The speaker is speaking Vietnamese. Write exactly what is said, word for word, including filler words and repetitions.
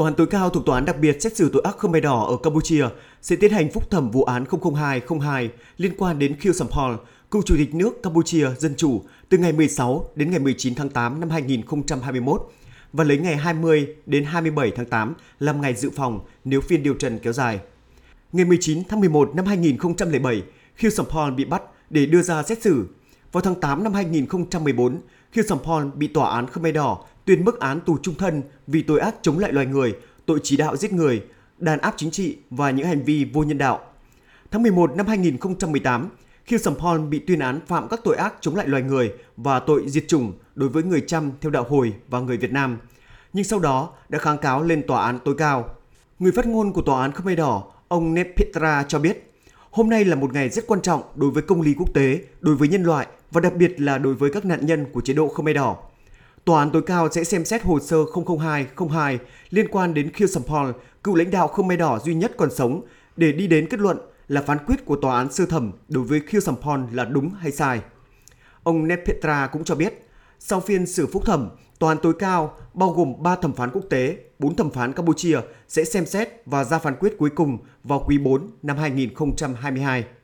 Tòa án tối cao thuộc Tòa án đặc biệt xét xử tội ác Khmer Đỏ ở Campuchia sẽ tiến hành phúc thẩm vụ án không không hai không hai liên quan đến Khieu Samphan, cựu chủ tịch nước Campuchia Dân Chủ từ ngày mười sáu đến ngày mười chín tháng tám năm hai nghìn không trăm hai mươi mốt và lấy ngày hai mươi đến hai mươi bảy tháng tám làm ngày dự phòng nếu phiên điều trần kéo dài. Ngày mười chín tháng mười một năm hai nghìn không trăm lẻ bảy, Khieu Samphan bị bắt để đưa ra xét xử. Vào tháng tám năm hai nghìn không trăm mười bốn, Khieu Samphan bị Tòa án Khmer Đỏ tuyên mức án tù chung thân vì tội ác chống lại loài người, tội chỉ đạo giết người, đàn áp chính trị và những hành vi vô nhân đạo. Tháng mười một năm hai nghìn không trăm mười tám, Khieu Samphan bị tuyên án phạm các tội ác chống lại loài người và tội diệt chủng đối với người Chăm theo đạo Hồi và người Việt Nam, nhưng sau đó đã kháng cáo lên Tòa án tối cao. Người phát ngôn của Tòa án Khmer Đỏ, ông Neth Pheaktra cho biết, hôm nay là một ngày rất quan trọng đối với công lý quốc tế, đối với nhân loại và đặc biệt là đối với các nạn nhân của chế độ Khmer Đỏ. Tòa án tối cao sẽ xem xét hồ sơ không không hai không hai liên quan đến Khieu Samphan, cựu lãnh đạo Khmer Đỏ duy nhất còn sống, để đi đến kết luận là phán quyết của Tòa án sơ thẩm đối với Khieu Samphan là đúng hay sai. Ông Neth Pheaktra cũng cho biết, sau phiên xử phúc thẩm, Tòa án tối cao bao gồm ba thẩm phán quốc tế, bốn thẩm phán Campuchia sẽ xem xét và ra phán quyết cuối cùng vào quý bốn năm hai nghìn không trăm hai mươi hai.